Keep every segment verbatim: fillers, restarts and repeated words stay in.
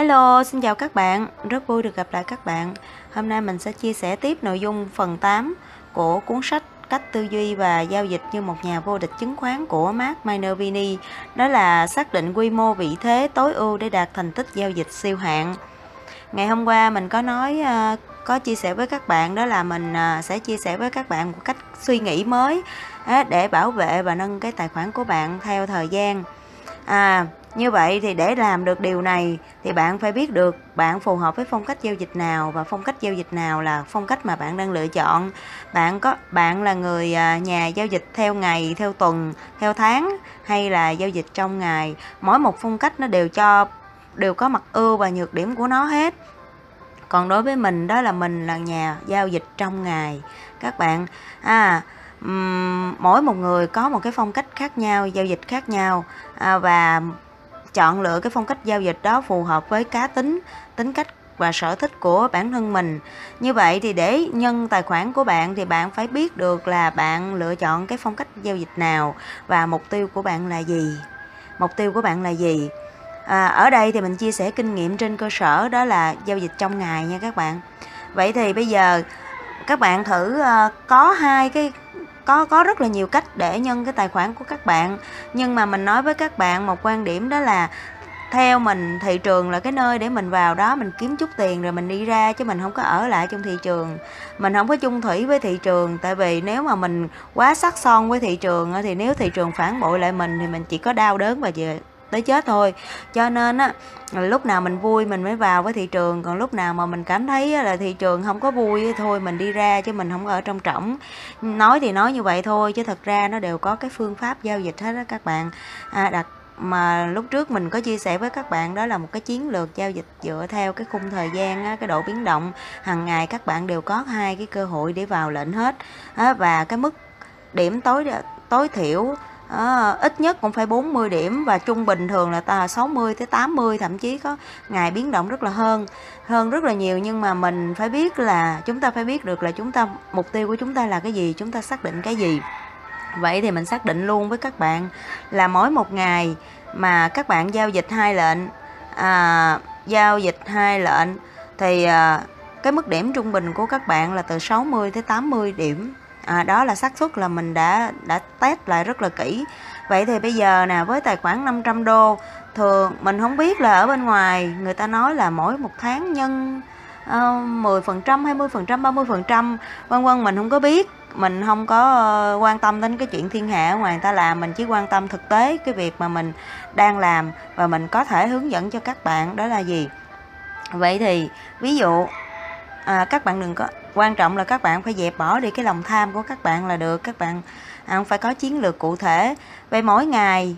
Hello, xin chào các bạn, rất vui được gặp lại các bạn. Hôm nay mình sẽ chia sẻ tiếp nội dung phần tám của cuốn sách Cách tư duy và giao dịch như một nhà vô địch chứng khoán của Mark Minervini. Đó là xác định quy mô vị thế tối ưu để đạt thành tích giao dịch siêu hạng. Ngày hôm qua mình có nói, có chia sẻ với các bạn đó là mình sẽ chia sẻ với các bạn một cách suy nghĩ mới để bảo vệ và nâng cái tài khoản của bạn theo thời gian. À, như vậy thì để làm được điều này thì bạn phải biết được bạn phù hợp với phong cách giao dịch nào, và phong cách giao dịch nào là phong cách mà bạn đang lựa chọn. Bạn có bạn là người nhà giao dịch theo ngày, theo tuần, theo tháng, hay là giao dịch trong ngày. Mỗi một phong cách nó đều cho đều có mặt ưu và nhược điểm của nó hết. Còn đối với mình đó là mình là nhà giao dịch trong ngày các bạn. À, mỗi một người có một cái phong cách khác nhau, giao dịch khác nhau, à, và chọn lựa cái phong cách giao dịch đó phù hợp với cá tính, tính cách và sở thích của bản thân mình. Như vậy thì để nhân tài khoản của bạn thì bạn phải biết được là bạn lựa chọn cái phong cách giao dịch nào và mục tiêu của bạn là gì. Mục tiêu của bạn là gì? À, ở đây thì mình chia sẻ kinh nghiệm trên cơ sở đó là giao dịch trong ngày nha các bạn. Vậy thì bây giờ các bạn thử uh, có hai cái Có, có rất là nhiều cách để nhân cái tài khoản của các bạn. Nhưng mà mình nói với các bạn một quan điểm đó là theo mình, thị trường là cái nơi để mình vào đó, mình kiếm chút tiền rồi mình đi ra, chứ mình không có ở lại trong thị trường. Mình không có chung thủy với thị trường. Tại vì nếu mà mình quá sắc son với thị trường thì nếu thị trường phản bội lại mình thì mình chỉ có đau đớn và về tới chết thôi. Cho nên á, lúc nào mình vui mình mới vào với thị trường, còn lúc nào mà mình cảm thấy là thị trường không có vui thôi mình đi ra, chứ mình không ở trong trỏng. Nói thì nói như vậy thôi chứ thật ra nó đều có cái phương pháp giao dịch hết đó các bạn. À, đặc mà lúc trước mình có chia sẻ với các bạn đó là một cái chiến lược giao dịch dựa theo cái khung thời gian á, cái độ biến động hàng ngày. Các bạn đều có hai cái cơ hội để vào lệnh hết á, và cái mức điểm tối tối thiểu À, ít nhất cũng phải bốn mươi điểm, và trung bình thường là sáu mươi tới tám mươi, thậm chí có ngày biến động rất là hơn hơn rất là nhiều. Nhưng mà mình phải biết là chúng ta phải biết được là chúng ta mục tiêu của chúng ta là cái gì, chúng ta xác định cái gì. Vậy thì mình xác định luôn với các bạn là mỗi một ngày mà các bạn giao dịch hai lệnh à, giao dịch hai lệnh thì à, cái mức điểm trung bình của các bạn là từ sáu mươi tới tám mươi điểm. À, đó là xác suất là mình đã đã test lại rất là kỹ. Vậy thì bây giờ nè, với tài khoản năm trăm đô thường, mình không biết là ở bên ngoài người ta nói là mỗi một tháng nhân uh, mười phần trăm, hai mươi phần trăm, ba mươi phần trăm, vân vân. Mình không có biết, mình không có uh, quan tâm đến cái chuyện thiên hạ ở ngoài người ta làm. Mình chỉ quan tâm thực tế cái việc mà mình đang làm, và mình có thể hướng dẫn cho các bạn đó là gì. Vậy thì ví dụ à, các bạn đừng có, quan trọng là các bạn phải dẹp bỏ đi cái lòng tham của các bạn là được. Các bạn à, phải có chiến lược cụ thể. Vậy mỗi ngày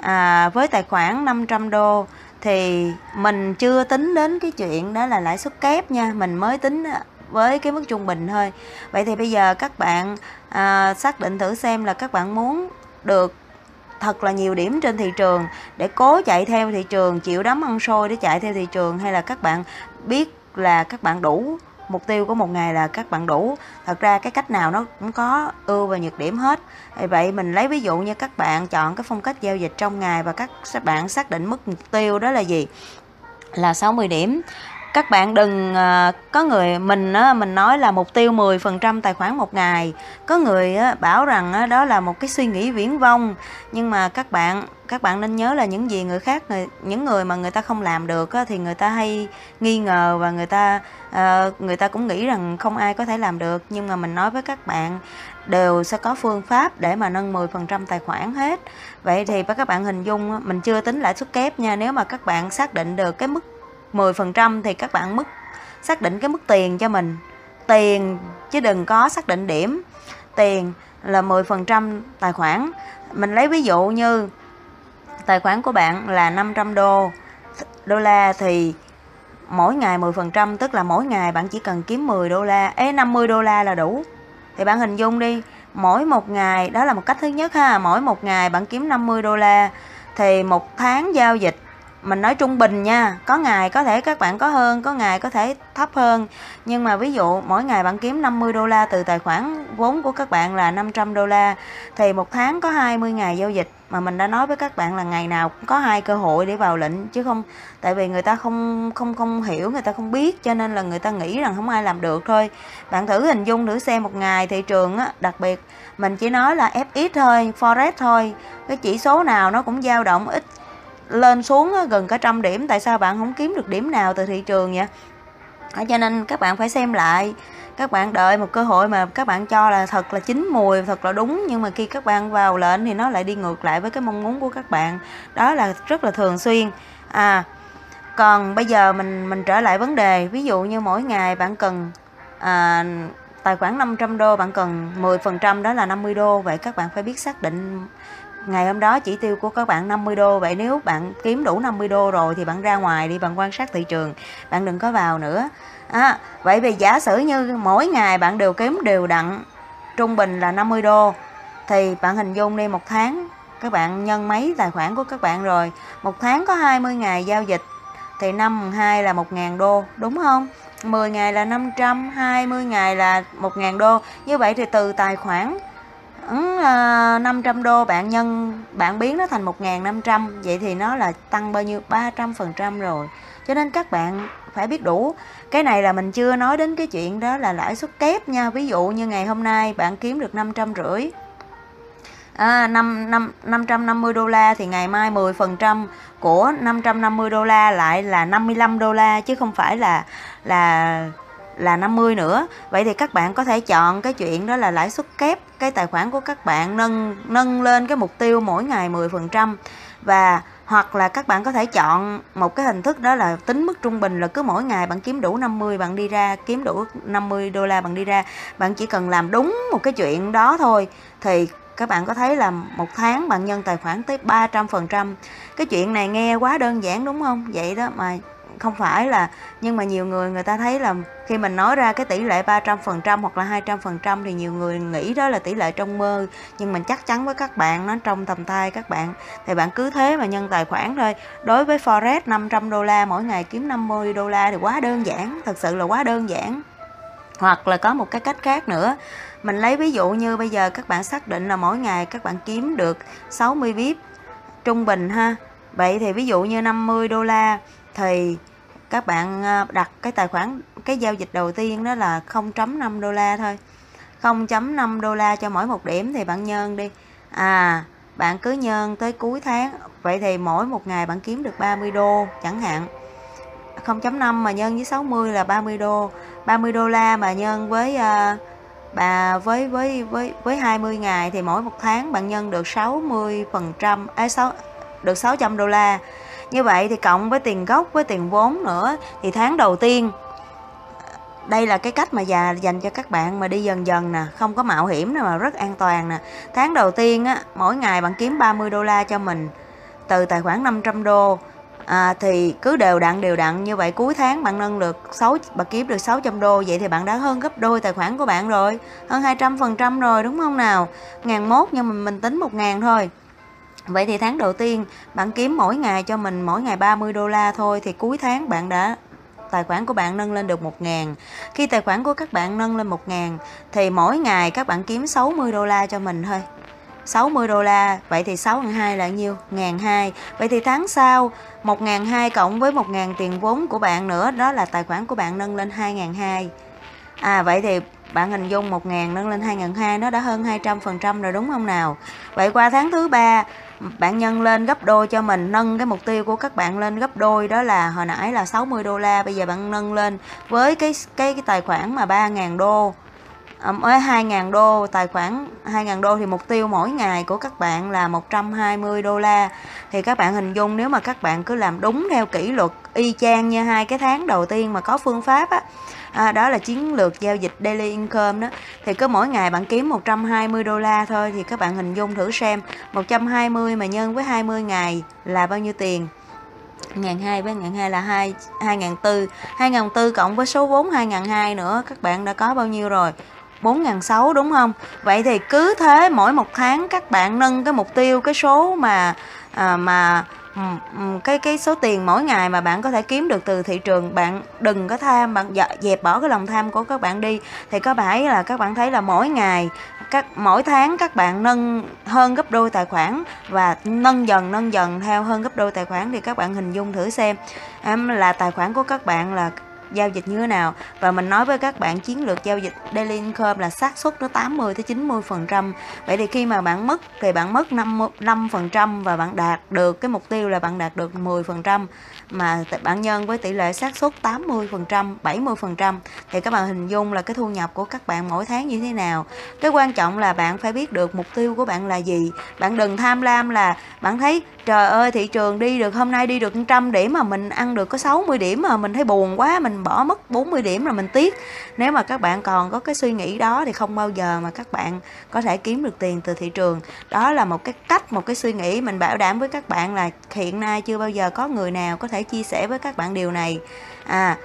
à, với tài khoản năm trăm đô thì mình chưa tính đến cái chuyện đó là lãi suất kép nha, mình mới tính với cái mức trung bình thôi. Vậy thì bây giờ các bạn à, xác định thử xem là các bạn muốn được thật là nhiều điểm trên thị trường để cố chạy theo thị trường, chịu đấm ăn xôi để chạy theo thị trường, hay là các bạn biết là các bạn đủ. Mục tiêu của một ngày là các bạn đủ. Thật ra cái cách nào nó cũng có ưu và nhược điểm hết. Vậy mình lấy ví dụ như các bạn chọn cái phong cách giao dịch trong ngày, và các bạn xác định mức mục tiêu đó là gì, là sáu mươi điểm. Các bạn đừng, có người mình mình nói là mục tiêu mười phần trăm tài khoản một ngày. Có người bảo rằng đó là một cái suy nghĩ viển vông. Nhưng mà các bạn các bạn nên nhớ là những gì người khác, những người mà người ta không làm được thì người ta hay nghi ngờ, và người ta người ta cũng nghĩ rằng không ai có thể làm được. Nhưng mà mình nói với các bạn đều sẽ có phương pháp để mà nâng mười phần trăm tài khoản hết. Vậy thì các bạn hình dung, mình chưa tính lãi suất kép nha. Nếu mà các bạn xác định được cái mức mười phần trăm thì các bạn mức xác định cái mức tiền cho mình. Tiền chứ đừng có xác định điểm. Tiền là mười phần trăm tài khoản. Mình lấy ví dụ như tài khoản của bạn là năm trăm đô la thì mỗi ngày mười phần trăm, tức là mỗi ngày bạn chỉ cần kiếm mười đô la, ấy năm mươi đô la là đủ. Thì bạn hình dung đi, mỗi một ngày, đó là một cách thứ nhất ha, mỗi một ngày bạn kiếm năm mươi đô la thì một tháng giao dịch mình nói trung bình nha, có ngày có thể các bạn có hơn, có ngày có thể thấp hơn, nhưng mà ví dụ mỗi ngày bạn kiếm năm mươi đô la từ tài khoản vốn của các bạn là năm trăm đô la, thì một tháng có hai mươi ngày giao dịch, mà mình đã nói với các bạn là ngày nào cũng có hai cơ hội để vào lệnh, chứ không, tại vì người ta không không không hiểu, người ta không biết, cho nên là người ta nghĩ rằng không ai làm được thôi. Bạn thử hình dung thử xem, một ngày thị trường á, đặc biệt mình chỉ nói là ép ích thôi, forex thôi, cái chỉ số nào nó cũng dao động ít lên xuống gần cả trăm điểm, tại sao bạn không kiếm được điểm nào từ thị trường vậy? Cho nên các bạn phải xem lại, các bạn đợi một cơ hội mà các bạn cho là thật là chín mùi, thật là đúng, nhưng mà khi các bạn vào lệnh thì nó lại đi ngược lại với cái mong muốn của các bạn, đó là rất là thường xuyên. À, còn bây giờ mình mình trở lại vấn đề, ví dụ như mỗi ngày bạn cần à, tài khoản năm trăm đô, bạn cần mười phần trăm đó là năm mươi đô, vậy các bạn phải biết xác định ngày hôm đó chỉ tiêu của các bạn năm mươi đô. Vậy nếu bạn kiếm đủ năm mươi đô rồi thì bạn ra ngoài đi, bạn quan sát thị trường, bạn đừng có vào nữa. À, vậy thì giả sử như mỗi ngày bạn đều kiếm đều đặn trung bình là năm mươi đô, thì bạn hình dung đi, một tháng các bạn nhân mấy tài khoản của các bạn rồi, một tháng có hai mươi ngày giao dịch thì năm phần hai là một nghìn đô, đúng không? mười ngày là năm trăm, hai mươi ngày là một nghìn đô. Như vậy thì từ tài khoản năm trăm đô bạn nhân, bạn biến nó thành một nghìn năm trăm, vậy thì nó là tăng bao nhiêu? ba trăm phần trăm rồi. Cho nên các bạn phải biết đủ. Cái này là mình chưa nói đến cái chuyện đó là lãi suất kép nha. Ví dụ như ngày hôm nay bạn kiếm được năm trăm rưỡi, à, năm trăm năm mươi đô la, thì ngày mai mười phần trăm của năm trăm năm mươi đô la lại là năm mươi lăm đô la, chứ không phải là là là năm mươi nữa. Vậy thì các bạn có thể chọn cái chuyện đó là lãi suất kép, cái tài khoản của các bạn nâng nâng lên cái mục tiêu mỗi ngày mười phần trăm, và hoặc là các bạn có thể chọn một cái hình thức đó là tính mức trung bình, là cứ mỗi ngày bạn kiếm đủ năm mươi bạn đi ra, kiếm đủ năm mươi đô la bạn đi ra, bạn chỉ cần làm đúng một cái chuyện đó thôi thì các bạn có thấy là một tháng bạn nhân tài khoản tới ba trăm phần trăm. Cái chuyện này nghe quá đơn giản đúng không? Vậy đó mà không phải là, nhưng mà nhiều người người ta thấy là khi mình nói ra cái tỷ lệ ba trăm phần trăm hoặc là hai trăm phần trăm thì nhiều người nghĩ đó là tỷ lệ trong mơ, nhưng mình chắc chắn với các bạn nó trong tầm tay các bạn, thì bạn cứ thế mà nhân tài khoản thôi. Đối với forex năm trăm đô la, mỗi ngày kiếm năm mươi đô la thì quá đơn giản, thật sự là quá đơn giản. Hoặc là có một cái cách khác nữa, mình lấy ví dụ như bây giờ các bạn xác định là mỗi ngày các bạn kiếm được sáu mươi vip trung bình ha. Vậy thì ví dụ như năm mươi đô la thì các bạn đặt cái tài khoản, cái giao dịch đầu tiên đó là không phẩy năm đô la thôi, không phẩy năm đô la cho mỗi một điểm thì bạn nhân đi, à bạn cứ nhân tới cuối tháng. Vậy thì mỗi một ngày bạn kiếm được ba mươi đô chẳng hạn, không phẩy năm mà nhân với sáu mươi là ba mươi đô, ba mươi đô la mà nhân với bà với với với với hai mươi ngày thì mỗi một tháng bạn nhân được sáu mươi phần trăm, ấy sáu được sáu trăm đô la. Như vậy thì cộng với tiền gốc với tiền vốn nữa thì tháng đầu tiên, đây là cái cách mà già dành cho các bạn mà đi dần dần nè, không có mạo hiểm nè, mà rất an toàn nè. Tháng đầu tiên á, mỗi ngày bạn kiếm ba mươi đô la cho mình từ tài khoản năm trăm đô, à, thì cứ đều đặn đều đặn như vậy, cuối tháng bạn nâng được sáu, bạn kiếm được sáu trăm đô, vậy thì bạn đã hơn gấp đôi tài khoản của bạn rồi, hơn hai trăm phần trăm rồi đúng không nào? một nghìn một trăm, nhưng mà mình tính một nghìn thôi. Vậy thì tháng đầu tiên bạn kiếm mỗi ngày cho mình mỗi ngày ba mươi đô la thôi, thì cuối tháng bạn đã, tài khoản của bạn nâng lên được một nghìn. Khi tài khoản của các bạn nâng lên một nghìn thì mỗi ngày các bạn kiếm sáu mươi đô la cho mình thôi, sáu mươi đô la. Vậy thì sáu phần hai là nhiêu? một nghìn hai trăm. Vậy thì tháng sau một nghìn hai trăm cộng với một nghìn tiền vốn của bạn nữa, đó là tài khoản của bạn nâng lên hai nghìn hai trăm. À vậy thì bạn hình dung một nghìn nâng lên hai nghìn hai trăm, nó đã hơn hai trăm phần trăm rồi đúng không nào? Vậy qua tháng thứ ba bạn nhân lên gấp đôi cho mình, nâng cái mục tiêu của các bạn lên gấp đôi, đó là hồi nãy là sáu mươi đô la, bây giờ bạn nâng lên với cái cái, cái tài khoản mà ba nghìn đô, mới hai nghìn đô, tài khoản hai nghìn đô thì mục tiêu mỗi ngày của các bạn là một trăm hai mươi đô la. Thì các bạn hình dung nếu mà các bạn cứ làm đúng theo kỷ luật y chang như hai cái tháng đầu tiên mà có phương pháp á, à, đó là chiến lược giao dịch daily income đó, thì cứ mỗi ngày bạn kiếm một trăm hai mươi đô la thôi, thì các bạn hình dung thử xem một trăm hai mươi mà nhân với hai mươi ngày là bao nhiêu tiền? một nghìn hai trăm với một nghìn hai trăm là hai nghìn bốn trăm, hai nghìn bốn trăm cộng với số vốn hai nghìn hai trăm nữa, các bạn đã có bao nhiêu rồi? bốn nghìn sáu trăm đúng không? Vậy thì cứ thế mỗi một tháng các bạn nâng cái mục tiêu, cái số mà à, mà Ừ, cái cái số tiền mỗi ngày mà bạn có thể kiếm được từ thị trường, bạn đừng có tham, bạn dẹp bỏ cái lòng tham của các bạn đi. Thì có phải là các bạn thấy là mỗi ngày, các mỗi tháng các bạn nâng hơn gấp đôi tài khoản và nâng dần nâng dần theo hơn gấp đôi tài khoản, thì các bạn hình dung thử xem là tài khoản của các bạn là giao dịch như thế nào. Và mình nói với các bạn chiến lược giao dịch daily income là xác suất nó tám mươi tới chín mươi phần trăm. Vậy thì khi mà bạn mất thì bạn mất năm phần trăm và bạn đạt được cái mục tiêu là bạn đạt được mười phần trăm, mà bạn nhân với tỷ lệ xác suất tám mươi phần trăm, bảy mươi phần trăm thì các bạn hình dung là cái thu nhập của các bạn mỗi tháng như thế nào. Cái quan trọng là bạn phải biết được mục tiêu của bạn là gì. Bạn đừng tham lam là bạn thấy trời ơi thị trường đi được, hôm nay đi được một trăm điểm mà mình ăn được có sáu mươi điểm mà mình thấy buồn quá, mình bỏ mất bốn mươi điểm là mình tiếc. Nếu mà các bạn còn có cái suy nghĩ đó thì không bao giờ mà các bạn có thể kiếm được tiền từ thị trường. Đó là một cái cách, một cái suy nghĩ. Mình bảo đảm với các bạn là hiện nay chưa bao giờ có người nào có thể chia sẻ với các bạn điều này. À,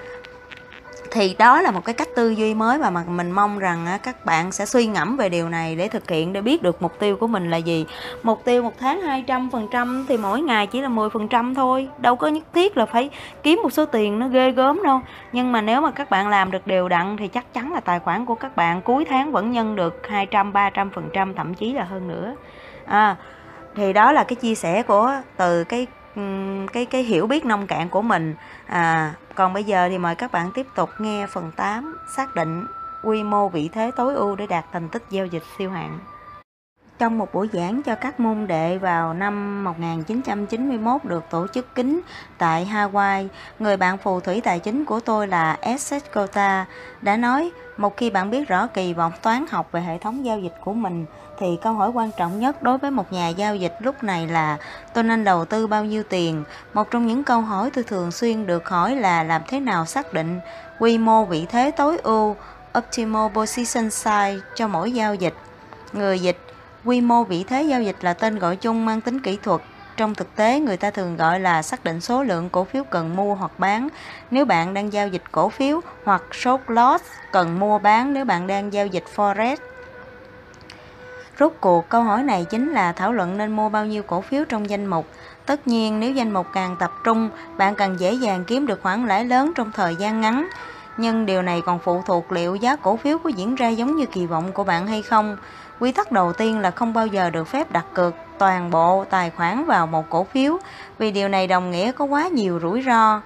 thì đó là một cái cách tư duy mới mà mình mong rằng các bạn sẽ suy ngẫm về điều này để thực hiện, để biết được mục tiêu của mình là gì. Mục tiêu một tháng hai trăm phần trăm thì mỗi ngày chỉ là mười phần trăm thôi, đâu có nhất thiết là phải kiếm một số tiền nó ghê gớm đâu. Nhưng mà nếu mà các bạn làm được đều đặn thì chắc chắn là tài khoản của các bạn cuối tháng vẫn nhân được hai trăm, ba trăm phần trăm, thậm chí là hơn nữa. À, thì đó là cái chia sẻ của từ cái cái cái hiểu biết nông cạn của mình. À, còn bây giờ thì mời các bạn tiếp tục nghe phần tám, xác định quy mô vị thế tối ưu để đạt thành tích giao dịch siêu hạng. Trong một buổi giảng cho các môn đệ vào năm một nghìn chín trăm chín mươi mốt được tổ chức kín tại Hawaii, người bạn phù thủy tài chính của tôi là Seykota đã nói, một khi bạn biết rõ kỳ vọng toán học về hệ thống giao dịch của mình, thì câu hỏi quan trọng nhất đối với một nhà giao dịch lúc này là tôi nên đầu tư bao nhiêu tiền? Một trong những câu hỏi tôi thường xuyên được hỏi là làm thế nào xác định quy mô vị thế tối ưu (Optimal Position Size) cho mỗi giao dịch. Người dịch, quy mô vị thế giao dịch là tên gọi chung mang tính kỹ thuật. Trong thực tế, người ta thường gọi là xác định số lượng cổ phiếu cần mua hoặc bán nếu bạn đang giao dịch cổ phiếu, hoặc short lot cần mua bán nếu bạn đang giao dịch forex. Rốt cuộc, câu hỏi này chính là thảo luận nên mua bao nhiêu cổ phiếu trong danh mục. Tất nhiên, nếu danh mục càng tập trung, bạn càng dễ dàng kiếm được khoản lãi lớn trong thời gian ngắn. Nhưng điều này còn phụ thuộc liệu giá cổ phiếu có diễn ra giống như kỳ vọng của bạn hay không. Quy tắc đầu tiên là không bao giờ được phép đặt cược toàn bộ tài khoản vào một cổ phiếu, vì điều này đồng nghĩa có quá nhiều rủi ro.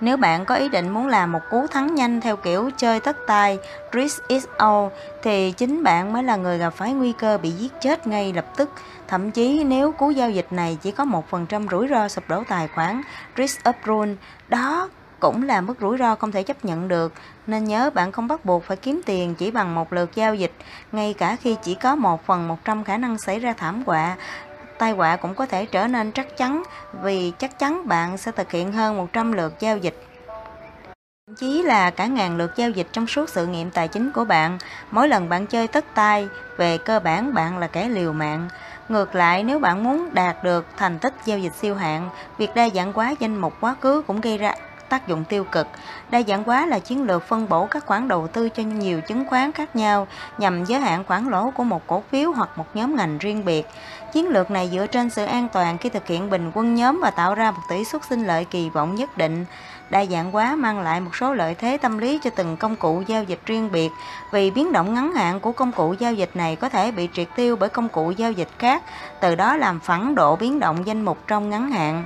Nếu bạn có ý định muốn làm một cú thắng nhanh theo kiểu chơi tất tay (risk is all), thì chính bạn mới là người gặp phải nguy cơ bị giết chết ngay lập tức. Thậm chí nếu cú giao dịch này chỉ có một phần trăm rủi ro sụp đổ tài khoản (risk up rule), đó cũng là mức rủi ro không thể chấp nhận được. Nên nhớ, bạn không bắt buộc phải kiếm tiền chỉ bằng một lượt giao dịch. Ngay cả khi chỉ có một phần một trăm khả năng xảy ra thảm họa, tai họa cũng có thể trở nên chắc chắn, vì chắc chắn bạn sẽ thực hiện hơn một trăm lượt giao dịch, thậm chí là cả ngàn lượt giao dịch trong suốt sự nghiệp tài chính của bạn. Mỗi lần bạn chơi tất tay, về cơ bản bạn là kẻ liều mạng. Ngược lại, nếu bạn muốn đạt được thành tích giao dịch siêu hạng, việc đa dạng hóa danh mục quá khứ cũng gây ra tác dụng tiêu cực. Đa dạng hóa là chiến lược phân bổ các khoản đầu tư cho nhiều chứng khoán khác nhau nhằm giới hạn khoản lỗ của một cổ phiếu hoặc một nhóm ngành riêng biệt. Chiến lược này dựa trên sự an toàn khi thực hiện bình quân nhóm và tạo ra một tỷ suất sinh lợi kỳ vọng nhất định. Đa dạng hóa mang lại một số lợi thế tâm lý cho từng công cụ giao dịch riêng biệt, vì biến động ngắn hạn của công cụ giao dịch này có thể bị triệt tiêu bởi công cụ giao dịch khác, từ đó làm phản độ biến động danh mục trong ngắn hạn.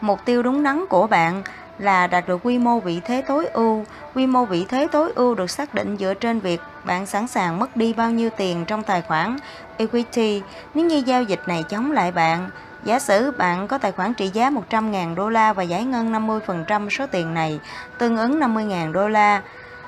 Mục tiêu đúng đắn của bạn là đạt được quy mô vị thế tối ưu. Quy mô vị thế tối ưu được xác định dựa trên việc bạn sẵn sàng mất đi bao nhiêu tiền trong tài khoản equity nếu như giao dịch này chống lại bạn. Giả sử bạn có tài khoản trị giá một trăm nghìn đô la và giải ngân năm mươi phần trăm số tiền này, tương ứng năm mươi nghìn đô la,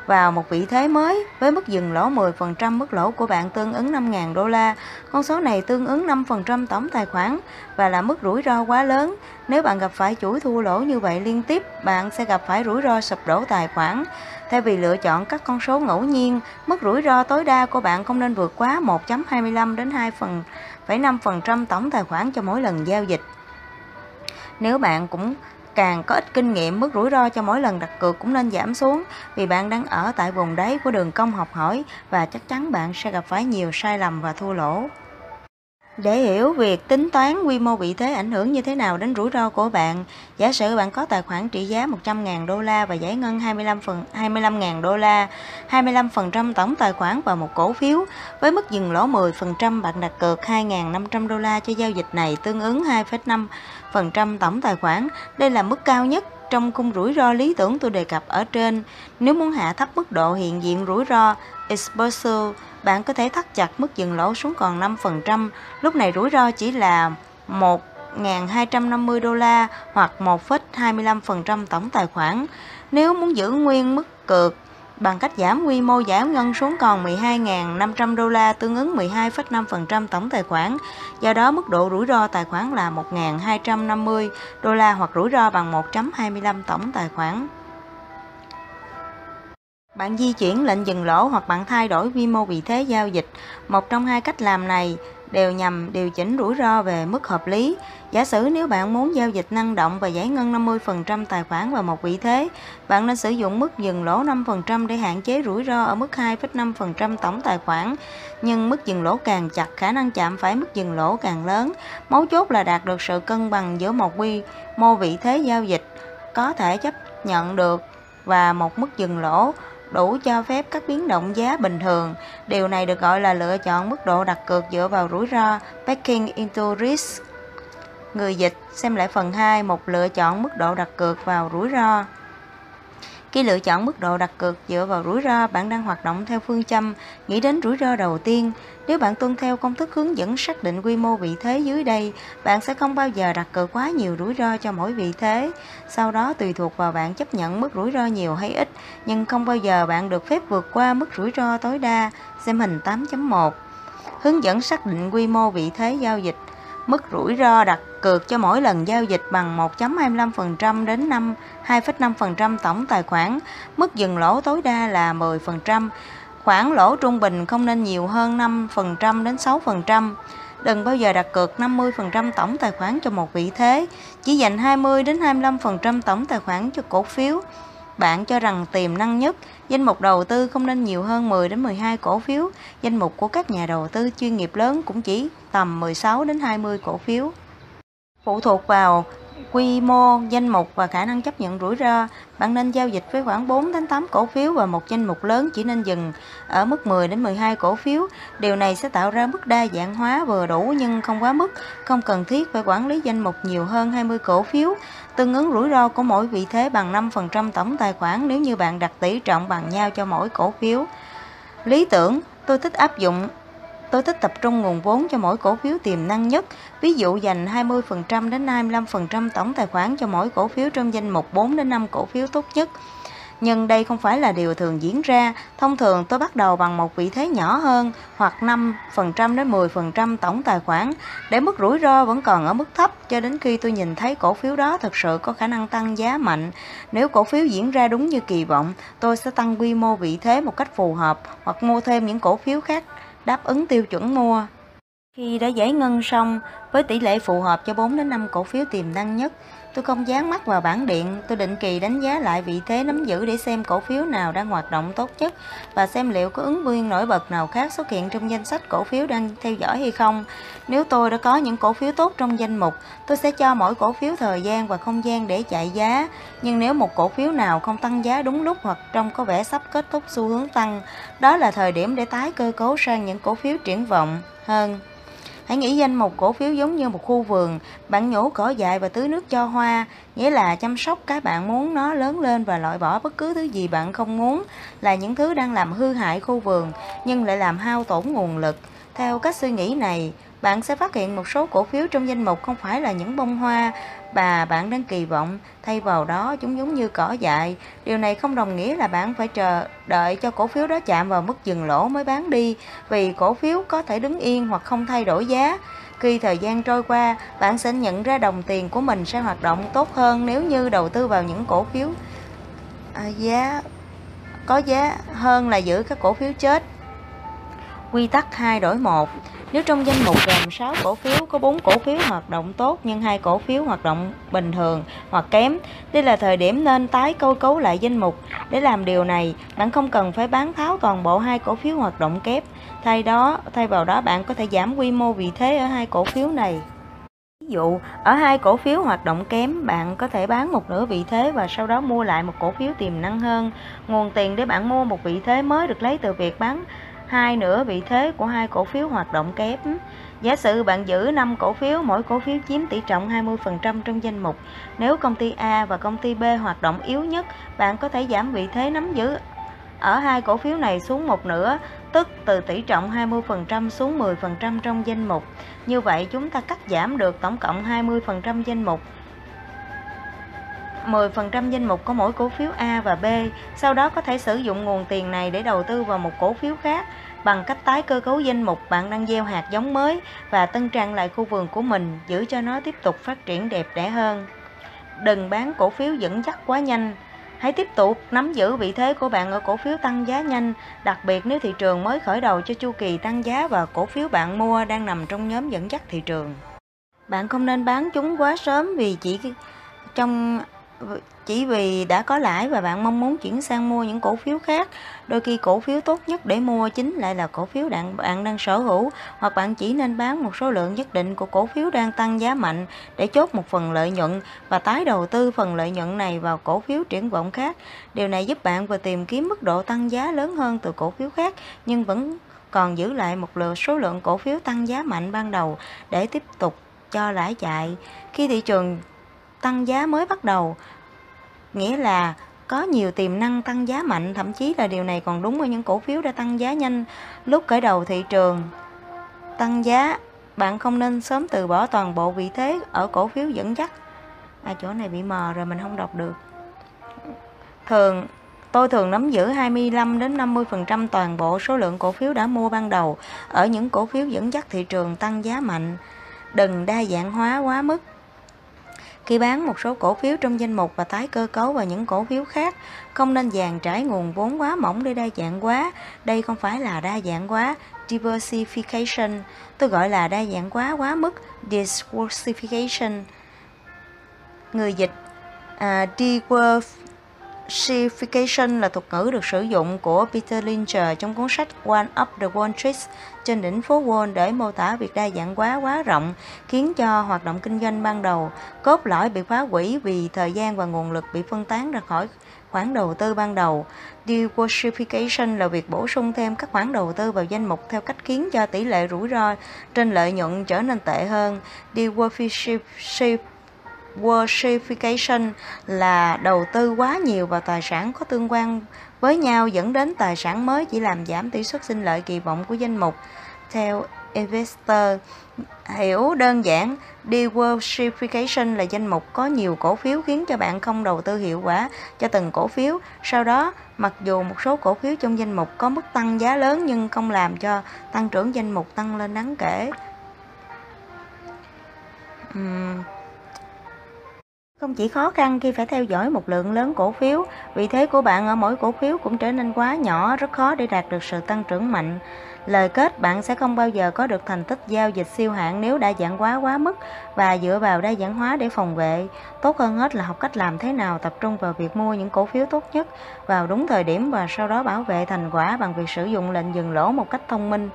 vào một vị thế mới với mức dừng lỗ mười phần trăm mức lỗ của bạn, tương ứng năm nghìn đô la. Con số này tương ứng năm phần trăm tổng tài khoản và là mức rủi ro quá lớn. Nếu bạn gặp phải chuỗi thua lỗ như vậy liên tiếp, bạn sẽ gặp phải rủi ro sụp đổ tài khoản. Thay vì lựa chọn các con số ngẫu nhiên, mức rủi ro tối đa của bạn không nên vượt quá một phẩy hai mươi lăm đến hai phẩy năm phần trăm tổng tài khoản cho mỗi lần giao dịch. Nếu bạn cũng càng có ít kinh nghiệm, mức rủi ro cho mỗi lần đặt cược cũng nên giảm xuống, vì bạn đang ở tại vùng đáy của đường cong học hỏi và chắc chắn bạn sẽ gặp phải nhiều sai lầm và thua lỗ. Để hiểu việc tính toán quy mô vị thế ảnh hưởng như thế nào đến rủi ro của bạn, giả sử bạn có tài khoản trị giá một trăm nghìn đô la và giải ngân hai mươi lăm nghìn đô la, hai mươi lăm phần trăm tổng tài khoản vào một cổ phiếu, với mức dừng lỗ mười phần trăm bạn đặt cược hai nghìn năm trăm đô la cho giao dịch này, tương ứng hai phẩy năm phần trăm tổng tài khoản. Đây là mức cao nhất trong khung rủi ro lý tưởng tôi đề cập ở trên. Nếu muốn hạ thấp mức độ hiện diện rủi ro exposure, bạn có thể thắt chặt mức dừng lỗ xuống còn năm phần trăm. Lúc này rủi ro chỉ là một nghìn hai trăm năm mươi đô la hoặc một phẩy hai mươi lăm phần trăm tổng tài khoản. Nếu muốn giữ nguyên mức cược bằng cách giảm quy mô giải ngân xuống còn mười hai nghìn năm trăm đô la, tương ứng mười hai phẩy năm phần trăm tổng tài khoản. Do đó mức độ rủi ro tài khoản là một nghìn hai trăm năm mươi đô la hoặc rủi ro bằng một phẩy hai mươi lăm tổng tài khoản. Bạn di chuyển lệnh dừng lỗ hoặc bạn thay đổi quy mô vị thế giao dịch. Một trong hai cách làm này đều nhằm điều chỉnh rủi ro về mức hợp lý. Giả sử nếu bạn muốn giao dịch năng động và giải ngân năm mươi phần trăm tài khoản vào một vị thế, bạn nên sử dụng mức dừng lỗ năm phần trăm để hạn chế rủi ro ở mức hai phẩy năm phần trăm tổng tài khoản. Nhưng mức dừng lỗ càng chặt, khả năng chạm phải mức dừng lỗ càng lớn. Mấu chốt là đạt được sự cân bằng giữa một quy mô vị thế giao dịch có thể chấp nhận được và một mức dừng lỗ đủ cho phép các biến động giá bình thường. Điều này được gọi là lựa chọn mức độ đặt cược dựa vào rủi ro, backing into risk. Người dịch xem lại phần hai, một lựa chọn mức độ đặt cược vào rủi ro. Khi lựa chọn mức độ đặt cược dựa vào rủi ro, bạn đang hoạt động theo phương châm nghĩ đến rủi ro đầu tiên. Nếu bạn tuân theo công thức hướng dẫn xác định quy mô vị thế dưới đây, bạn sẽ không bao giờ đặt cược quá nhiều rủi ro cho mỗi vị thế. Sau đó tùy thuộc vào bạn chấp nhận mức rủi ro nhiều hay ít, nhưng không bao giờ bạn được phép vượt qua mức rủi ro tối đa. Xem hình tám chấm một. Hướng dẫn xác định quy mô vị thế giao dịch. Mức rủi ro đặt cược cho mỗi lần giao dịch bằng một phẩy hai mươi lăm phần trăm đến hai phẩy năm phần trăm tổng tài khoản. Mức dừng lỗ tối đa là mười phần trăm. Khoản lỗ trung bình không nên nhiều hơn năm phần trăm đến sáu phần trăm. Đừng bao giờ đặt cược năm mươi phần trăm tổng tài khoản cho một vị thế. Chỉ dành hai mươi đến hai mươi lăm phần trăm tổng tài khoản cho cổ phiếu bạn cho rằng tiềm năng nhất. Danh mục đầu tư không nên nhiều hơn mười đến mười hai cổ phiếu. Danh mục của các nhà đầu tư chuyên nghiệp lớn cũng chỉ tầm mười sáu đến hai mươi cổ phiếu. Phụ thuộc vào quy mô, danh mục và khả năng chấp nhận rủi ro, bạn nên giao dịch với khoảng bốn đến tám cổ phiếu và một danh mục lớn chỉ nên dừng ở mức mười đến mười hai cổ phiếu. Điều này sẽ tạo ra mức đa dạng hóa vừa đủ nhưng không quá mức, không cần thiết phải quản lý danh mục nhiều hơn hai mươi cổ phiếu. Tương ứng rủi ro của mỗi vị thế bằng năm phần trăm tổng tài khoản nếu như bạn đặt tỷ trọng bằng nhau cho mỗi cổ phiếu. Lý tưởng, tôi thích áp dụng Tôi thích tập trung nguồn vốn cho mỗi cổ phiếu tiềm năng nhất, ví dụ dành hai mươi phần trăm đến hai mươi lăm phần trăm tổng tài khoản cho mỗi cổ phiếu trong danh mục bốn đến năm cổ phiếu tốt nhất. Nhưng đây không phải là điều thường diễn ra, thông thường tôi bắt đầu bằng một vị thế nhỏ hơn hoặc năm phần trăm đến mười phần trăm tổng tài khoản để mức rủi ro vẫn còn ở mức thấp cho đến khi tôi nhìn thấy cổ phiếu đó thực sự có khả năng tăng giá mạnh. Nếu cổ phiếu diễn ra đúng như kỳ vọng, tôi sẽ tăng quy mô vị thế một cách phù hợp hoặc mua thêm những cổ phiếu khác đáp ứng tiêu chuẩn mua. Khi đã giải ngân xong với tỷ lệ phù hợp cho bốn đến năm cổ phiếu tiềm năng nhất, tôi không dán mắt vào bảng điện, tôi định kỳ đánh giá lại vị thế nắm giữ để xem cổ phiếu nào đang hoạt động tốt nhất và xem liệu có ứng viên nổi bật nào khác xuất hiện trong danh sách cổ phiếu đang theo dõi hay không. Nếu tôi đã có những cổ phiếu tốt trong danh mục, tôi sẽ cho mỗi cổ phiếu thời gian và không gian để chạy giá. Nhưng nếu một cổ phiếu nào không tăng giá đúng lúc hoặc trông có vẻ sắp kết thúc xu hướng tăng, đó là thời điểm để tái cơ cấu sang những cổ phiếu triển vọng hơn. Hãy nghĩ danh một cổ phiếu giống như một khu vườn, bạn nhổ cỏ dại và tưới nước cho hoa, nghĩa là chăm sóc cái bạn muốn nó lớn lên và loại bỏ bất cứ thứ gì bạn không muốn là những thứ đang làm hư hại khu vườn nhưng lại làm hao tổn nguồn lực. Theo cách suy nghĩ này, bạn sẽ phát hiện một số cổ phiếu trong danh mục không phải là những bông hoa mà bạn đang kỳ vọng, thay vào đó chúng giống như cỏ dại. Điều này không đồng nghĩa là bạn phải chờ đợi cho cổ phiếu đó chạm vào mức dừng lỗ mới bán đi, vì cổ phiếu có thể đứng yên hoặc không thay đổi giá. Khi thời gian trôi qua, bạn sẽ nhận ra đồng tiền của mình sẽ hoạt động tốt hơn nếu như đầu tư vào những cổ phiếu à, giá có giá hơn là giữ các cổ phiếu chết. Quy tắc hai đổi một. Nếu trong danh mục gồm sáu cổ phiếu có bốn cổ phiếu hoạt động tốt nhưng hai cổ phiếu hoạt động bình thường hoặc kém, đây là thời điểm nên tái cơ cấu lại danh mục. Để làm điều này, bạn không cần phải bán tháo toàn bộ hai cổ phiếu hoạt động kém. Thay đó, thay vào đó bạn có thể giảm quy mô vị thế ở hai cổ phiếu này. Ví dụ, ở hai cổ phiếu hoạt động kém, bạn có thể bán một nửa vị thế và sau đó mua lại một cổ phiếu tiềm năng hơn. Nguồn tiền để bạn mua một vị thế mới được lấy từ việc bán hai nửa vị thế của hai cổ phiếu hoạt động kém. Giả sử bạn giữ năm cổ phiếu, mỗi cổ phiếu chiếm tỷ trọng hai mươi phần trăm trong danh mục. Nếu công ty A và công ty B hoạt động yếu nhất, bạn có thể giảm vị thế nắm giữ ở hai cổ phiếu này xuống một nửa, tức từ tỷ trọng hai mươi phần trăm xuống mười phần trăm trong danh mục. Như vậy chúng ta cắt giảm được tổng cộng hai mươi phần trăm danh mục, mười phần trăm danh mục của mỗi cổ phiếu A và B. Sau đó có thể sử dụng nguồn tiền này để đầu tư vào một cổ phiếu khác. Bằng cách tái cơ cấu danh mục, bạn đang gieo hạt giống mới và tân trang lại khu vườn của mình, giữ cho nó tiếp tục phát triển đẹp đẽ hơn. Đừng bán cổ phiếu dẫn dắt quá nhanh. Hãy tiếp tục nắm giữ vị thế của bạn ở cổ phiếu tăng giá nhanh, đặc biệt nếu thị trường mới khởi đầu cho chu kỳ tăng giá và cổ phiếu bạn mua đang nằm trong nhóm dẫn dắt thị trường. Bạn không nên bán chúng quá sớm vì chỉ trong chỉ vì đã có lãi và bạn mong muốn chuyển sang mua những cổ phiếu khác. Đôi khi cổ phiếu tốt nhất để mua chính lại là cổ phiếu bạn, bạn đang sở hữu, hoặc bạn chỉ nên bán một số lượng nhất định của cổ phiếu đang tăng giá mạnh để chốt một phần lợi nhuận và tái đầu tư phần lợi nhuận này vào cổ phiếu triển vọng khác. Điều này giúp bạn vừa tìm kiếm mức độ tăng giá lớn hơn từ cổ phiếu khác nhưng vẫn còn giữ lại một lượng số lượng cổ phiếu tăng giá mạnh ban đầu để tiếp tục cho lãi chạy. Khi thị trường tăng giá mới bắt đầu, nghĩa là có nhiều tiềm năng tăng giá mạnh, thậm chí là điều này còn đúng với những cổ phiếu đã tăng giá nhanh. Lúc khởi đầu thị trường tăng giá, bạn không nên sớm từ bỏ toàn bộ vị thế ở cổ phiếu dẫn dắt. À, chỗ này bị mờ rồi mình không đọc được. Thường Tôi thường nắm giữ hai mươi lăm đến năm mươi phần trăm toàn bộ số lượng cổ phiếu đã mua ban đầu ở những cổ phiếu dẫn dắt thị trường tăng giá mạnh. Đừng đa dạng hóa quá mức. Khi bán một số cổ phiếu trong danh mục và tái cơ cấu vào những cổ phiếu khác, không nên dàn trải nguồn vốn quá mỏng để đa dạng quá. Đây không phải là đa dạng quá, diversification. Tôi gọi là đa dạng quá quá mức, diversification. Người dịch à, diversification là thuật ngữ được sử dụng của Peter Lynch trong cuốn sách One Up the Wall Street, trên đỉnh phố Wall, để mô tả việc đa dạng quá quá rộng khiến cho hoạt động kinh doanh ban đầu cốt lõi bị phá hủy vì thời gian và nguồn lực bị phân tán ra khỏi khoản đầu tư ban đầu. Diversification là việc bổ sung thêm các khoản đầu tư vào danh mục theo cách khiến cho tỷ lệ rủi ro trên lợi nhuận trở nên tệ hơn. Diversification Diversification là đầu tư quá nhiều vào tài sản có tương quan với nhau, dẫn đến tài sản mới chỉ làm giảm tỷ suất sinh lợi kỳ vọng của danh mục. Theo investor, hiểu đơn giản, diversification là danh mục có nhiều cổ phiếu khiến cho bạn không đầu tư hiệu quả cho từng cổ phiếu. Sau đó, mặc dù một số cổ phiếu trong danh mục có mức tăng giá lớn nhưng không làm cho tăng trưởng danh mục tăng lên đáng kể. Uhm. Không chỉ khó khăn khi phải theo dõi một lượng lớn cổ phiếu, vị thế của bạn ở mỗi cổ phiếu cũng trở nên quá nhỏ, rất khó để đạt được sự tăng trưởng mạnh. Lời kết, bạn sẽ không bao giờ có được thành tích giao dịch siêu hạng nếu đa dạng hóa quá mức và dựa vào đa dạng hóa để phòng vệ. Tốt hơn hết là học cách làm thế nào tập trung vào việc mua những cổ phiếu tốt nhất vào đúng thời điểm và sau đó bảo vệ thành quả bằng việc sử dụng lệnh dừng lỗ một cách thông minh.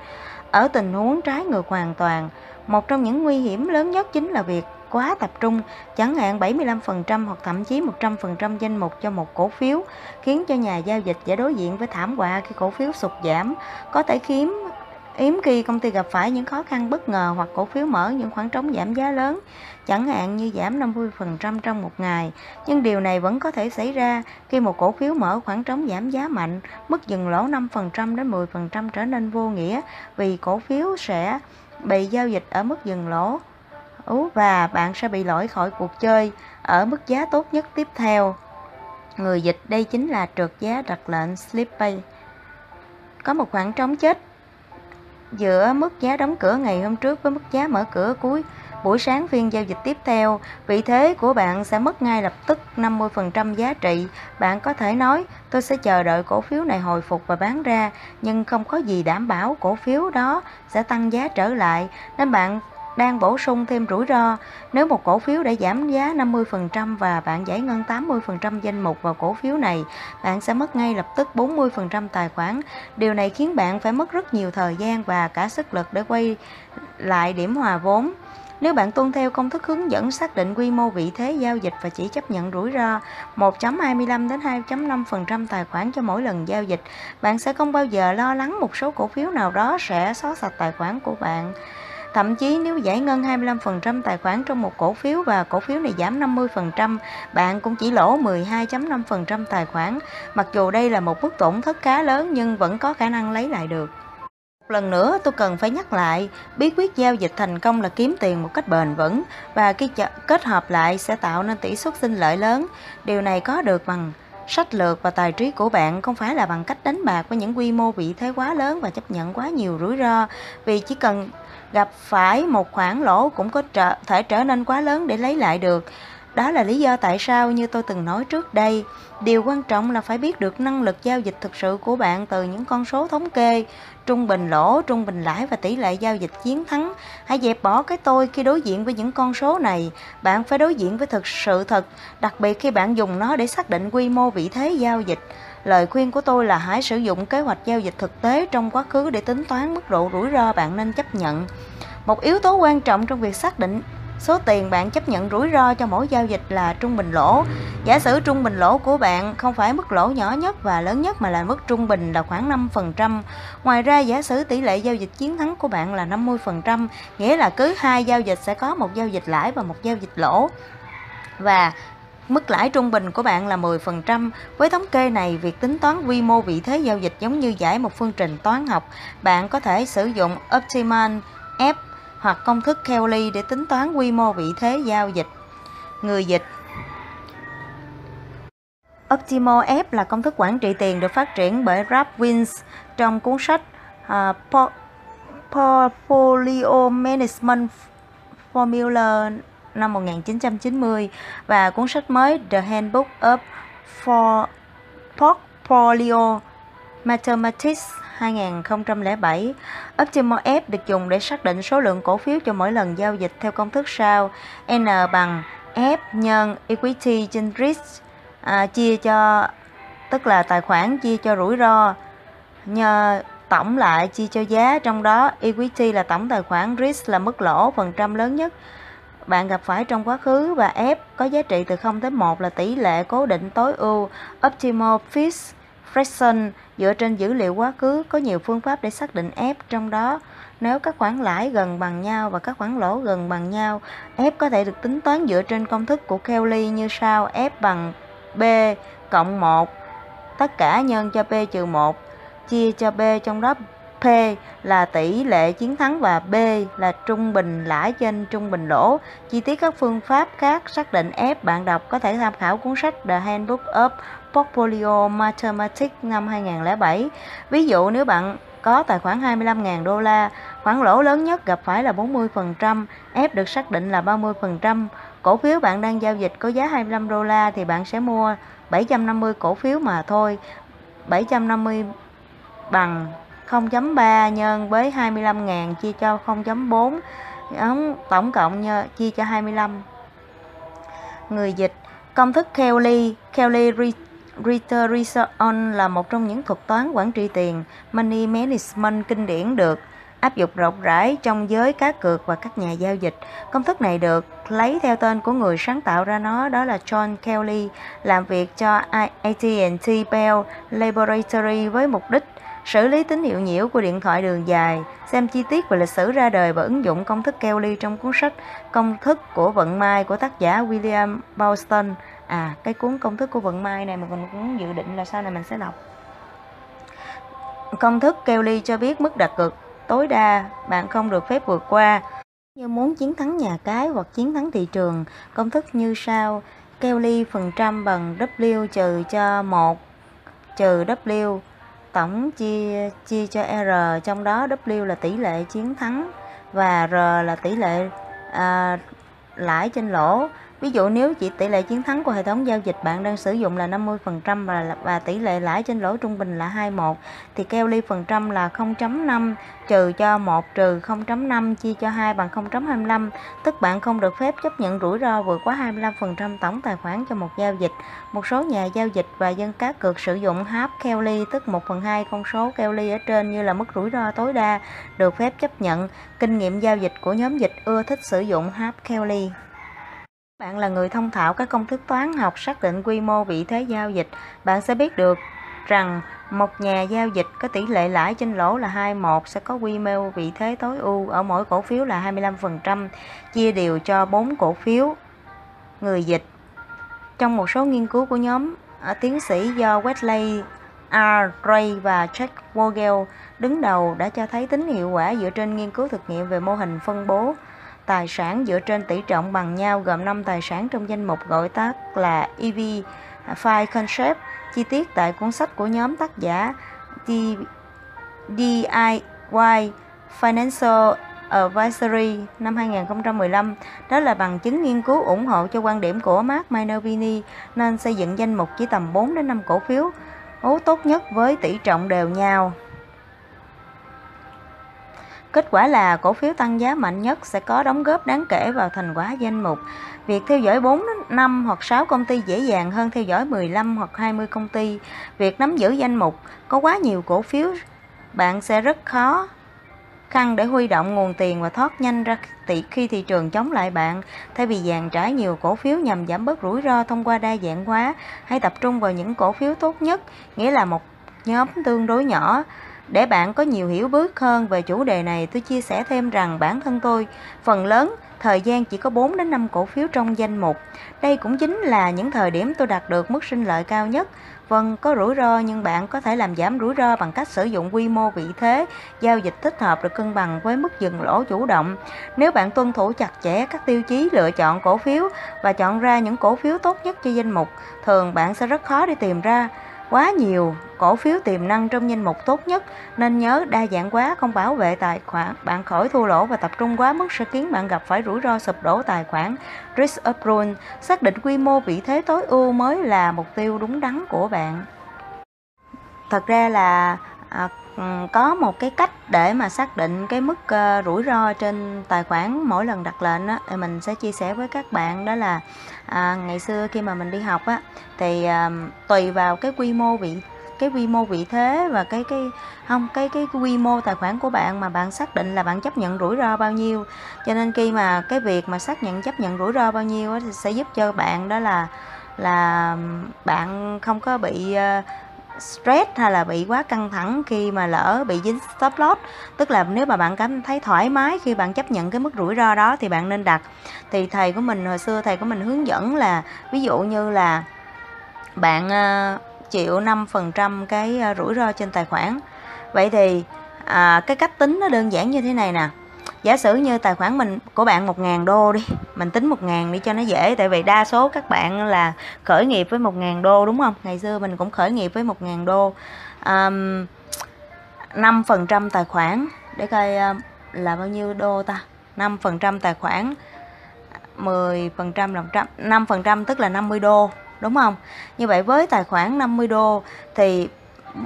Ở tình huống trái ngược hoàn toàn, một trong những nguy hiểm lớn nhất chính là việc quá tập trung, chẳng hạn bảy mươi lăm phần trăm hoặc thậm chí một trăm phần trăm danh mục cho một cổ phiếu, khiến cho nhà giao dịch phải đối diện với thảm họa khi cổ phiếu sụt giảm. Có thể khiếm hiếm khi công ty gặp phải những khó khăn bất ngờ hoặc cổ phiếu mở những khoảng trống giảm giá lớn, chẳng hạn như giảm năm mươi phần trăm trong một ngày. Nhưng điều này vẫn có thể xảy ra khi một cổ phiếu mở khoảng trống giảm giá mạnh, mức dừng lỗ năm phần trăm đến mười phần trăm trở nên vô nghĩa vì cổ phiếu sẽ bị giao dịch ở mức dừng lỗ. Ú và bạn sẽ bị lỗi khỏi cuộc chơi ở mức giá tốt nhất tiếp theo. Người dịch, đây chính là trượt giá đặt lệnh slip pay. Có một khoảng trống chết giữa mức giá đóng cửa ngày hôm trước với mức giá mở cửa cuối buổi sáng phiên giao dịch tiếp theo, vị thế của bạn sẽ mất ngay lập tức năm mươi phần trăm giá trị. Bạn có thể nói, tôi sẽ chờ đợi cổ phiếu này hồi phục và bán ra, nhưng không có gì đảm bảo cổ phiếu đó sẽ tăng giá trở lại, nên bạn đang bổ sung thêm rủi ro. Nếu một cổ phiếu đã giảm giá năm mươi phần trăm và bạn giải ngân tám mươi phần trăm danh mục vào cổ phiếu này, bạn sẽ mất ngay lập tức bốn mươi phần trăm tài khoản. Điều này khiến bạn phải mất rất nhiều thời gian và cả sức lực để quay lại điểm hòa vốn. Nếu bạn tuân theo công thức hướng dẫn xác định quy mô vị thế giao dịch và chỉ chấp nhận rủi ro một phẩy hai mươi lăm đến hai phẩy năm phần trăm tài khoản cho mỗi lần giao dịch, bạn sẽ không bao giờ lo lắng một số cổ phiếu nào đó sẽ xóa sạch tài khoản của bạn. Thậm chí nếu giải ngân hai mươi lăm phần trăm tài khoản trong một cổ phiếu và cổ phiếu này giảm năm mươi phần trăm, bạn cũng chỉ lỗ mười hai phẩy năm phần trăm tài khoản. Mặc dù đây là một mức tổn thất khá lớn nhưng vẫn có khả năng lấy lại được. Một lần nữa tôi cần phải nhắc lại, bí quyết giao dịch thành công là kiếm tiền một cách bền vững và khi kết hợp lại sẽ tạo nên tỷ suất sinh lợi lớn. Điều này có được bằng sách lược và tài trí của bạn, không phải là bằng cách đánh bạc với những quy mô vị thế quá lớn và chấp nhận quá nhiều rủi ro, vì chỉ cần gặp phải một khoản lỗ cũng có thể trở nên quá lớn để lấy lại được. Đó là lý do tại sao, như tôi từng nói trước đây, điều quan trọng là phải biết được năng lực giao dịch thực sự của bạn từ những con số thống kê, trung bình lỗ, trung bình lãi và tỷ lệ giao dịch chiến thắng. Hãy dẹp bỏ cái tôi khi đối diện với những con số này. Bạn phải đối diện với thực sự thật, đặc biệt khi bạn dùng nó để xác định quy mô vị thế giao dịch. Lời khuyên của tôi là hãy sử dụng kế hoạch giao dịch thực tế trong quá khứ để tính toán mức độ rủi ro bạn nên chấp nhận. Một yếu tố quan trọng trong việc xác định số tiền bạn chấp nhận rủi ro cho mỗi giao dịch là trung bình lỗ. Giả sử trung bình lỗ của bạn không phải mức lỗ nhỏ nhất và lớn nhất mà là mức trung bình là khoảng năm phần trăm. Ngoài ra, giả sử tỷ lệ giao dịch chiến thắng của bạn là năm mươi phần trăm, nghĩa là cứ hai giao dịch sẽ có một giao dịch lãi và một giao dịch lỗ. Và mức lãi trung bình của bạn là mười phần trăm. Với thống kê này, việc tính toán quy mô vị thế giao dịch giống như giải một phương trình toán học. Bạn có thể sử dụng Optimal F hoặc công thức Kelly để tính toán quy mô vị thế giao dịch. Người dịch Optimal F là công thức quản trị tiền được phát triển bởi Ralph Wins trong cuốn sách uh, Portfolio Management Formula năm một nghìn chín trăm chín mươi và cuốn sách mới The Handbook of Portfolio Mathematics hai nghìn không trăm lẻ bảy. Optimal F được dùng để xác định số lượng cổ phiếu cho mỗi lần giao dịch theo công thức sau: N bằng F nhân Equity trên Risk à, chia cho, tức là tài khoản chia cho rủi ro, nhờ tổng lại chia cho giá, trong đó Equity là tổng tài khoản, Risk là mức lỗ phần trăm lớn nhất bạn gặp phải trong quá khứ, và F có giá trị từ không tới một là tỷ lệ cố định tối ưu. Optimal Fixed Fraction dựa trên dữ liệu quá khứ có nhiều phương pháp để xác định F, trong đó nếu các khoản lãi gần bằng nhau và các khoản lỗ gần bằng nhau, F có thể được tính toán dựa trên công thức của Kelly như sau: F bằng B cộng một, tất cả nhân cho P trừ một, chia cho B, trong đó P là tỷ lệ chiến thắng và B là trung bình lãi trên trung bình lỗ. Chi tiết các phương pháp khác xác định F bạn đọc có thể tham khảo cuốn sách The Handbook of Portfolio Mathematics năm hai nghìn không trăm lẻ bảy. Ví dụ, nếu bạn có tài khoản hai mươi lăm nghìn đô la, khoản lỗ lớn nhất gặp phải là bốn mươi phần trăm, F được xác định là ba mươi phần trăm. Cổ phiếu bạn đang giao dịch có giá hai mươi lăm đô la thì bạn sẽ mua bảy trăm năm mươi cổ phiếu mà thôi. bảy trăm năm mươi bằng không phẩy ba nhân với hai mươi lăm nghìn chia cho không phẩy bốn, tổng cộng chia cho hai mươi lăm. Người dịch công thức Kelly. Kelly Return là một trong những thuật toán quản trị tiền money management kinh điển được áp dụng rộng rãi trong giới cá cược và các nhà giao dịch. Công thức này được lấy theo tên của người sáng tạo ra nó, đó là John Kelly, làm việc cho A T and T Bell Laboratory với mục đích xử lý tín hiệu nhiễu của điện thoại đường dài. Xem chi tiết về lịch sử ra đời và ứng dụng công thức Kelly trong cuốn sách Công thức của vận may của tác giả William Boston. À, cái cuốn Công thức của vận may này mà mình cũng dự định là sau này mình sẽ đọc. Công thức Kelly cho biết mức đặt cược tối đa bạn không được phép vượt qua. Như muốn chiến thắng nhà cái hoặc chiến thắng thị trường, công thức như sau: Kelly phần trăm bằng W trừ cho một trừ W, tổng chia chia cho R, trong đó W là tỷ lệ chiến thắng và R là tỷ lệ à, lãi trên lỗ. Ví dụ nếu chỉ tỷ lệ chiến thắng của hệ thống giao dịch bạn đang sử dụng là năm mươi phần trăm và, và tỷ lệ lãi trên lỗ trung bình là hai mươi mốt, thì Kelly phần trăm là không phẩy năm trừ cho một trừ không phẩy năm chia cho hai bằng không phẩy hai mươi lăm, tức bạn không được phép chấp nhận rủi ro vượt quá hai mươi lăm phần trăm tổng tài khoản cho một giao dịch. Một số nhà giao dịch và dân cá cược sử dụng half Kelly, tức một phần hai con số Kelly ở trên như là mức rủi ro tối đa được phép chấp nhận. Kinh nghiệm giao dịch của nhóm dịch ưa thích sử dụng half Kelly. Bạn là người thông thạo các công thức toán học xác định quy mô vị thế giao dịch, bạn sẽ biết được rằng một nhà giao dịch có tỷ lệ lãi trên lỗ là hai mươi mốt sẽ có quy mô vị thế tối ưu ở mỗi cổ phiếu là hai mươi lăm phần trăm, chia đều cho bốn cổ phiếu người dịch. Trong một số nghiên cứu của nhóm tiến sĩ do Wesley R. Ray và Jack Vogel đứng đầu đã cho thấy tính hiệu quả dựa trên nghiên cứu thực nghiệm về mô hình phân bố tài sản dựa trên tỷ trọng bằng nhau, gồm năm tài sản trong danh mục gọi tắt là E V five Concept. Chi tiết tại cuốn sách của nhóm tác giả D I Y Financial Advisory năm hai nghìn không trăm mười lăm. Đó là bằng chứng nghiên cứu ủng hộ cho quan điểm của Mark Minervini nên xây dựng danh mục chỉ tầm bốn đến năm cổ phiếu ố tốt nhất với tỷ trọng đều nhau. Kết quả là cổ phiếu tăng giá mạnh nhất sẽ có đóng góp đáng kể vào thành quả danh mục. Việc theo dõi bốn, năm hoặc sáu công ty dễ dàng hơn theo dõi mười lăm hoặc hai mươi công ty. Việc nắm giữ danh mục có quá nhiều cổ phiếu, bạn sẽ rất khó khăn để huy động nguồn tiền và thoát nhanh ra khi thị trường chống lại bạn. Thay vì dàn trải nhiều cổ phiếu nhằm giảm bớt rủi ro thông qua đa dạng hóa, hãy tập trung vào những cổ phiếu tốt nhất, nghĩa là một nhóm tương đối nhỏ. Để bạn có nhiều hiểu biết hơn về chủ đề này, tôi chia sẻ thêm rằng bản thân tôi phần lớn thời gian chỉ có bốn đến năm cổ phiếu trong danh mục. Đây cũng chính là những thời điểm tôi đạt được mức sinh lợi cao nhất. Vâng, có rủi ro nhưng bạn có thể làm giảm rủi ro bằng cách sử dụng quy mô vị thế giao dịch thích hợp được cân bằng với mức dừng lỗ chủ động. Nếu bạn tuân thủ chặt chẽ các tiêu chí lựa chọn cổ phiếu và chọn ra những cổ phiếu tốt nhất cho danh mục, thường bạn sẽ rất khó để tìm ra quá nhiều cổ phiếu tiềm năng trong danh mục tốt nhất. Nên nhớ, đa dạng hóa không bảo vệ tài khoản bạn khỏi thua lỗ, và tập trung quá mức sẽ khiến bạn gặp phải rủi ro sụp đổ tài khoản, risk upturn. Xác định quy mô vị thế tối ưu mới là mục tiêu đúng đắn của bạn. Thật ra là à, có một cái cách để mà xác định cái mức uh, rủi ro trên tài khoản mỗi lần đặt lệnh á, thì mình sẽ chia sẻ với các bạn. Đó là à, ngày xưa khi mà mình đi học á, thì à, tùy vào cái quy mô vị cái quy mô vị thế và cái cái không cái cái quy mô tài khoản của bạn mà bạn xác định là bạn chấp nhận rủi ro bao nhiêu. Cho nên khi mà cái việc mà xác nhận chấp nhận rủi ro bao nhiêu á, thì sẽ giúp cho bạn đó là là bạn không có bị uh, stress hay là bị quá căng thẳng khi mà lỡ bị dính stop loss. Tức là nếu mà bạn cảm thấy thoải mái khi bạn chấp nhận cái mức rủi ro đó thì bạn nên đặt. Thì thầy của mình hồi xưa thầy của mình hướng dẫn là ví dụ như là bạn chịu năm phần trăm cái rủi ro trên tài khoản. Vậy thì à, cái cách tính nó đơn giản như thế này nè. Giả sử như tài khoản mình của bạn một nghìn đô đi, mình tính một nghìn đi cho nó dễ, tại vì đa số các bạn là khởi nghiệp với một nghìn đô đúng không? Ngày xưa mình cũng khởi nghiệp với một nghìn đô. um, năm phần trăm tài khoản, để coi um, là bao nhiêu đô ta. Năm phần trăm tài khoản, mười phần trăm là một trăm, năm phần trăm tức là năm mươi đô đúng không? Như vậy với tài khoản năm mươi đô thì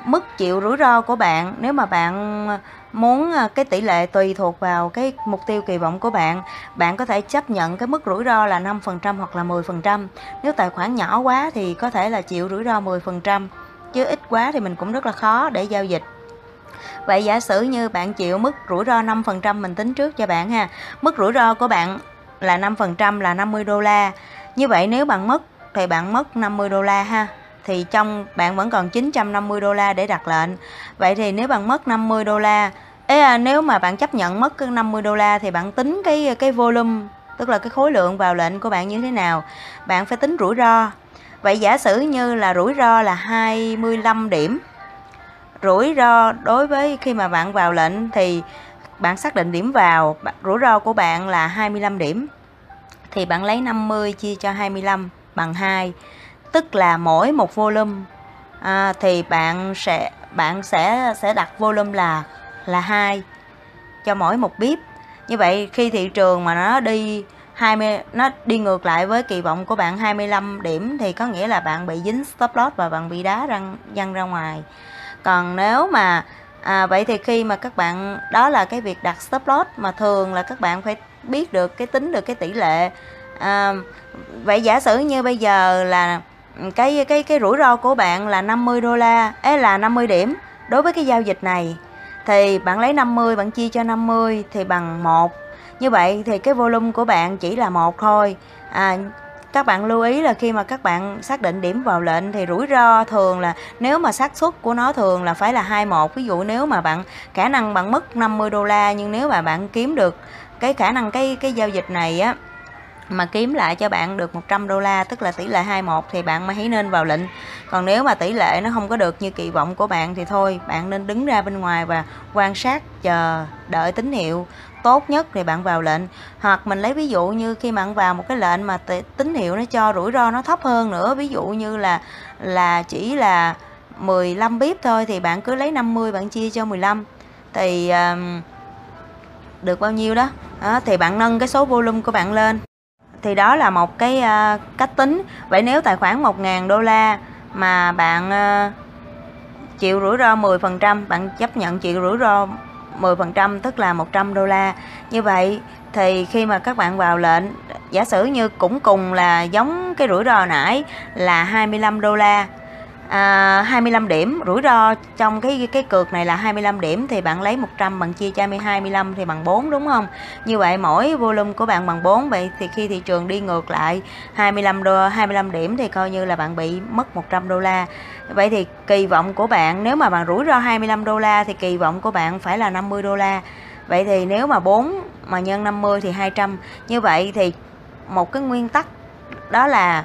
mức chịu rủi ro của bạn, nếu mà bạn muốn cái tỷ lệ tùy thuộc vào cái mục tiêu kỳ vọng của bạn, bạn có thể chấp nhận cái mức rủi ro là năm phần trăm hoặc là mười phần trăm. Nếu tài khoản nhỏ quá thì có thể là chịu rủi ro mười phần trăm, chứ ít quá thì mình cũng rất là khó để giao dịch. Vậy giả sử như bạn chịu mức rủi ro năm phần trăm, mình tính trước cho bạn ha. Mức rủi ro của bạn là năm phần trăm là năm mươi đô la. Như vậy nếu bạn mất thì bạn mất năm mươi đô la ha. Thì trong bạn vẫn còn chín trăm năm mươi đô la để đặt lệnh. Vậy thì nếu bạn mất năm mươi đô la, ấy, nếu mà bạn chấp nhận mất cái năm mươi đô la thì bạn tính cái cái volume, tức là cái khối lượng vào lệnh của bạn như thế nào. Bạn phải tính rủi ro. Vậy giả sử như là rủi ro là hai mươi lăm điểm. Rủi ro đối với khi mà bạn vào lệnh thì bạn xác định điểm vào, rủi ro của bạn là hai mươi lăm điểm. Thì bạn lấy năm mươi chia cho hai mươi lăm bằng hai. Tức là mỗi một volume à, thì bạn sẽ bạn sẽ sẽ đặt volume là là hai cho mỗi một bíp. Như vậy khi thị trường mà nó đi hai mươi, nó đi ngược lại với kỳ vọng của bạn hai mươi lăm điểm thì có nghĩa là bạn bị dính stop loss và bạn bị đá răng văng ra ngoài. Còn nếu mà à, vậy thì khi mà các bạn, đó là cái việc đặt stop loss mà thường là các bạn phải biết được cái tính được cái tỷ lệ. À, vậy giả sử như bây giờ là cái cái cái rủi ro của bạn là năm mươi đô la, ấy là năm mươi điểm đối với cái giao dịch này, thì bạn lấy năm mươi bạn chia cho năm mươi thì bằng một. Như vậy thì cái volume của bạn chỉ là một thôi. À, các bạn lưu ý là khi mà các bạn xác định điểm vào lệnh thì rủi ro thường là, nếu mà xác suất của nó thường là phải là hai một. Ví dụ nếu mà bạn khả năng bạn mất năm mươi đô la, nhưng nếu mà bạn kiếm được cái khả năng cái cái giao dịch này á mà kiếm lại cho bạn được một trăm đô la, tức là tỷ lệ hai một thì bạn mới nên vào lệnh. Còn nếu mà tỷ lệ nó không có được như kỳ vọng của bạn thì thôi, bạn nên đứng ra bên ngoài và quan sát, chờ đợi tín hiệu tốt nhất thì bạn vào lệnh. Hoặc mình lấy ví dụ như khi bạn vào một cái lệnh mà tín hiệu nó cho rủi ro nó thấp hơn nữa, ví dụ như là là chỉ là mười lăm pip thôi, thì bạn cứ lấy năm mươi bạn chia cho mười lăm thì uh, được bao nhiêu đó. Đó thì bạn nâng cái số volume của bạn lên. Thì đó là một cái uh, cách tính. Vậy nếu tài khoản một nghìn đô la mà bạn uh, chịu rủi ro mười phần trăm, bạn chấp nhận chịu rủi ro mười phần trăm tức là một trăm đô la. Như vậy thì khi mà các bạn vào lệnh, giả sử như cũng cùng là giống cái rủi ro nãy là hai mươi lăm đô la, à, hai mươi lăm điểm, rủi ro trong cái cái cược này là hai mươi lăm điểm, thì bạn lấy một trăm bạn chia cho hai mươi lăm thì bằng bốn, đúng không? Như vậy mỗi volume của bạn bằng bốn. Vậy thì khi thị trường đi ngược lại hai mươi lăm đô hai mươi lăm điểm thì coi như là bạn bị mất một trăm đô la. Vậy thì kỳ vọng của bạn, nếu mà bạn rủi ro hai mươi lăm đô la thì kỳ vọng của bạn phải là năm mươi đô la. Vậy thì nếu mà bốn mà nhân năm mươi thì hai trăm. Như vậy thì một cái nguyên tắc đó là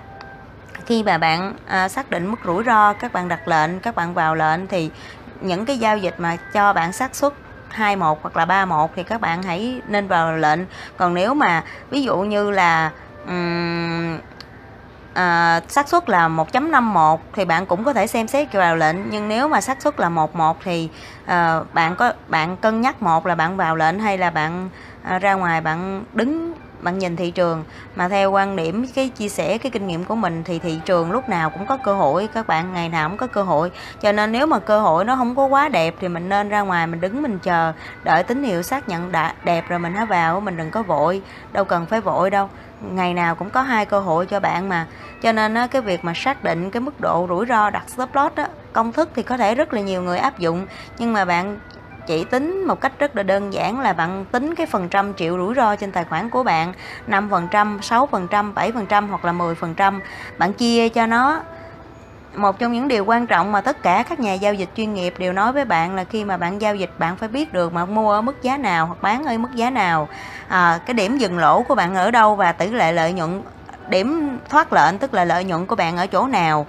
khi mà bạn à, xác định mức rủi ro, các bạn đặt lệnh, các bạn vào lệnh, thì những cái giao dịch mà cho bạn xác suất hai một hoặc là ba một thì các bạn hãy nên vào lệnh. Còn nếu mà ví dụ như là um, à, xác suất là một chấm năm một thì bạn cũng có thể xem xét vào lệnh. Nhưng nếu mà xác suất là một một thì à, bạn có bạn cân nhắc, một là bạn vào lệnh hay là bạn à, ra ngoài bạn đứng, bạn nhìn thị trường. Mà theo quan điểm, cái chia sẻ cái kinh nghiệm của mình thì thị trường lúc nào cũng có cơ hội, các bạn, ngày nào cũng có cơ hội. Cho nên nếu mà cơ hội nó không có quá đẹp thì mình nên ra ngoài, mình đứng, mình chờ đợi tín hiệu xác nhận đã đẹp rồi mình hãy vào. Mình đừng có vội, đâu cần phải vội đâu, ngày nào cũng có hai cơ hội cho bạn mà. Cho nên cái việc mà xác định cái mức độ rủi ro, đặt stop loss đó, công thức thì có thể rất là nhiều người áp dụng, nhưng mà bạn chỉ tính một cách rất là đơn giản là bạn tính cái phần trăm chịu rủi ro trên tài khoản của bạn, năm phần trăm, sáu phần trăm, bảy phần trăm hoặc là mười phần trăm, bạn chia cho nó. Một trong những điều quan trọng mà tất cả các nhà giao dịch chuyên nghiệp đều nói với bạn là khi mà bạn giao dịch bạn phải biết được mà mua ở mức giá nào hoặc bán ở mức giá nào, à, cái điểm dừng lỗ của bạn ở đâu và tỷ lệ lợi nhuận, điểm thoát lệnh tức là lợi nhuận của bạn ở chỗ nào.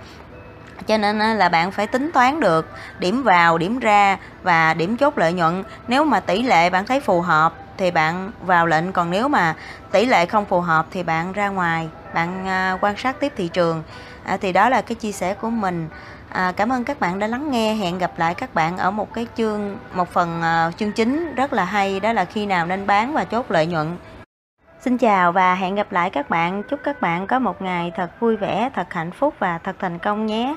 Cho nên là bạn phải tính toán được điểm vào, điểm ra và điểm chốt lợi nhuận. Nếu mà tỷ lệ bạn thấy phù hợp thì bạn vào lệnh, còn nếu mà tỷ lệ không phù hợp thì bạn ra ngoài, bạn quan sát tiếp thị trường. À, thì đó là cái chia sẻ của mình. À, cảm ơn các bạn đã lắng nghe. Hẹn gặp lại các bạn ở một cái chương, một phần uh, chương chính rất là hay, đó là khi nào nên bán và chốt lợi nhuận. Xin chào và hẹn gặp lại các bạn. Chúc các bạn có một ngày thật vui vẻ, thật hạnh phúc và thật thành công nhé.